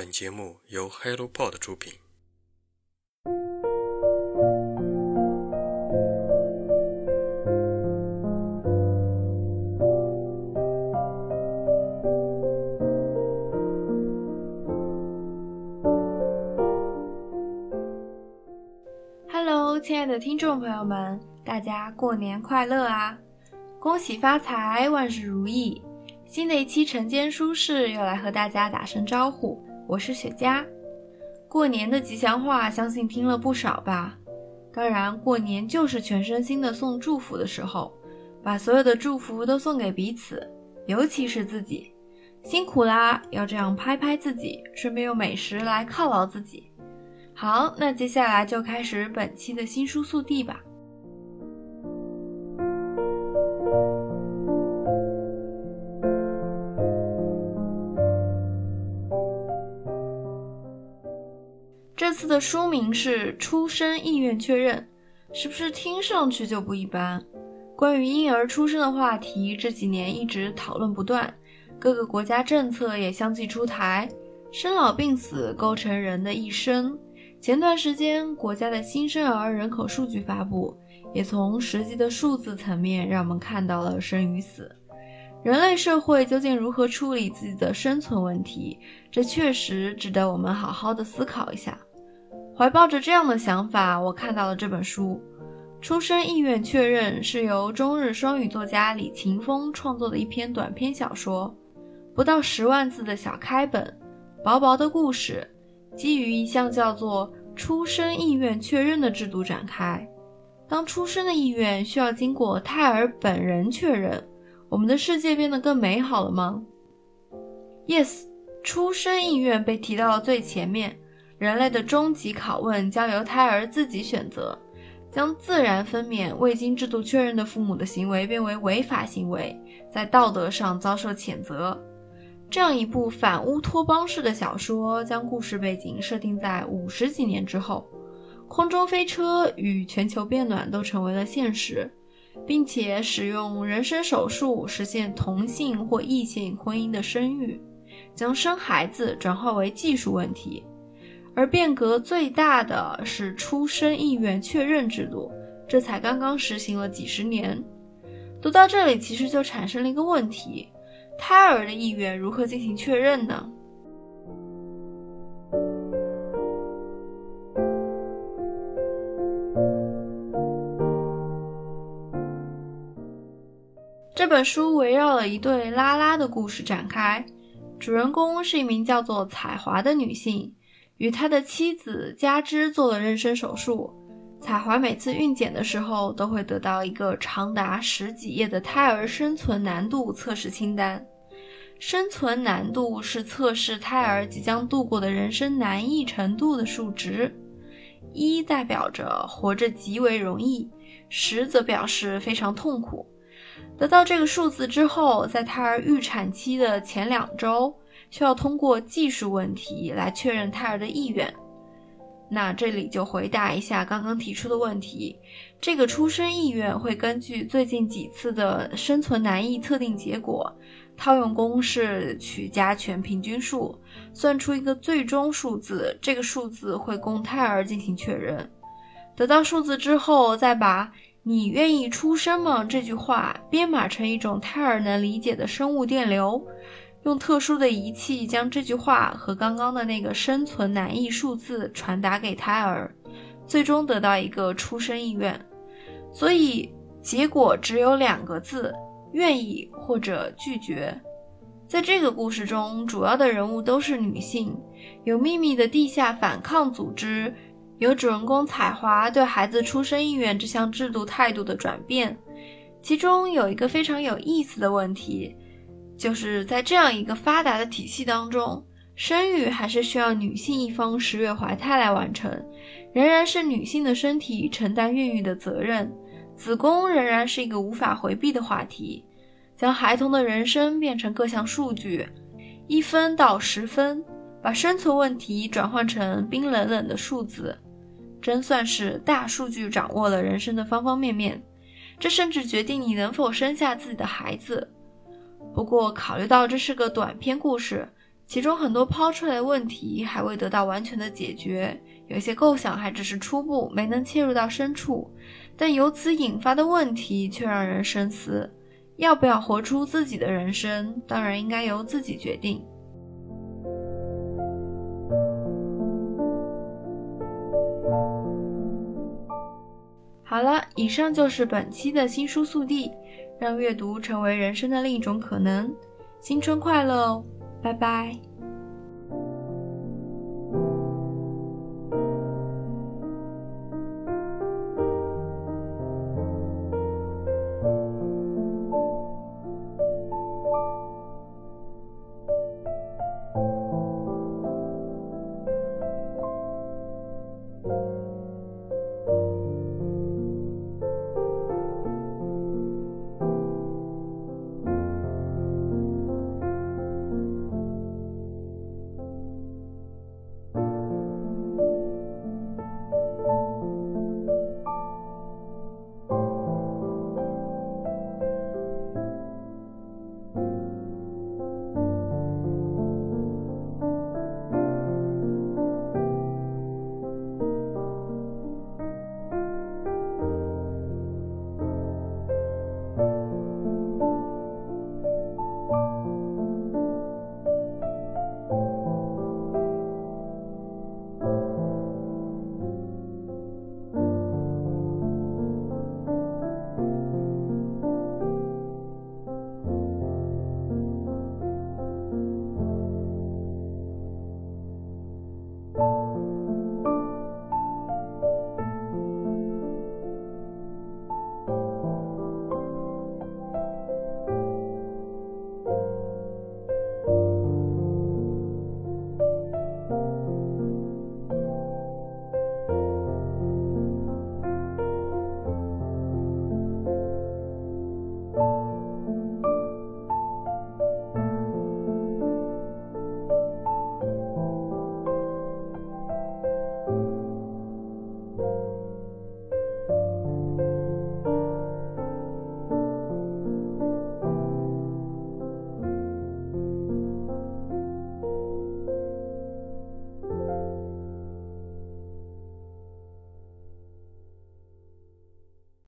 本节目由 HelloPod 出品。Hello， 亲爱的听众朋友们，大家过年快乐啊！恭喜发财，万事如意！新的一期晨间书事又来和大家打声招呼，我是雪佳。过年的吉祥话相信听了不少吧，当然过年就是全身心的送祝福的时候，把所有的祝福都送给彼此，尤其是自己辛苦啦，要这样拍拍自己，顺便用美食来犒劳自己。好，那接下来就开始本期的新书速递吧。这次的书名是出生意愿确认，是不是听上去就不一般？关于婴儿出生的话题这几年一直讨论不断，各个国家政策也相继出台，生老病死构成人的一生。前段时间国家的新生儿人口数据发布，也从实际的数字层面让我们看到了生与死。人类社会究竟如何处理自己的生存问题，这确实值得我们好好的思考一下。怀抱着这样的想法，我看到了这本书《出生意愿确认》，是由中日双语作家李勤峰创作的一篇短篇小说，不到10万字的小开本，薄薄的故事，基于一项叫做出生意愿确认的制度展开。当出生的意愿需要经过胎儿本人确认，我们的世界变得更美好了吗？ Yes， 出生意愿被提到了最前面，人类的终极拷问将由胎儿自己选择，将自然分娩未经制度确认的父母的行为变为违法行为，在道德上遭受谴责。这样一部反乌托邦式的小说，将故事背景设定在50几年之后，空中飞车与全球变暖都成为了现实，并且使用人身手术实现同性或异性婚姻的生育，将生孩子转化为技术问题。而变革最大的是出生意愿确认制度，这才刚刚实行了几十年。读到这里，其实就产生了一个问题，胎儿的意愿如何进行确认呢？这本书围绕了一对拉拉的故事展开，主人公是一名叫做彩华的女性，与他的妻子加之做了妊娠手术。彩华每次孕检的时候都会得到一个长达10几页的胎儿生存难度测试清单。生存难度是测试胎儿即将度过的人生难易程度的数值。1代表着活着极为容易，10则表示非常痛苦。得到这个数字之后，在胎儿预产期的前2周需要通过技术问题来确认胎儿的意愿。那这里就回答一下刚刚提出的问题，这个出生意愿会根据最近几次的生存难易测定结果，套用公式取加权平均数，算出一个最终数字，这个数字会供胎儿进行确认。得到数字之后，再把你愿意出生吗这句话编码成一种胎儿能理解的生物电流，用特殊的仪器将这句话和刚刚的那个生存难易数字传达给胎儿，最终得到一个出生意愿。所以结果只有2个字，愿意或者拒绝。在这个故事中，主要的人物都是女性，有秘密的地下反抗组织，有主人公彩华对孩子出生意愿这项制度态度的转变。其中有一个非常有意思的问题，就是在这样一个发达的体系当中，生育还是需要女性一方10月怀胎来完成，仍然是女性的身体承担孕育的责任，子宫仍然是一个无法回避的话题。将孩童的人生变成各项数据，1分到10分，把生存问题转换成冰冷冷的数字，真算是大数据掌握了人生的方方面面，这甚至决定你能否生下自己的孩子。不过考虑到这是个短篇故事，其中很多抛出来的问题还未得到完全的解决，有些构想还只是初步，没能切入到深处，但由此引发的问题却让人深思。要不要活出自己的人生，当然应该由自己决定。好了，以上就是本期的新书速递，让阅读成为人生的另一种可能。新春快乐哦，拜拜。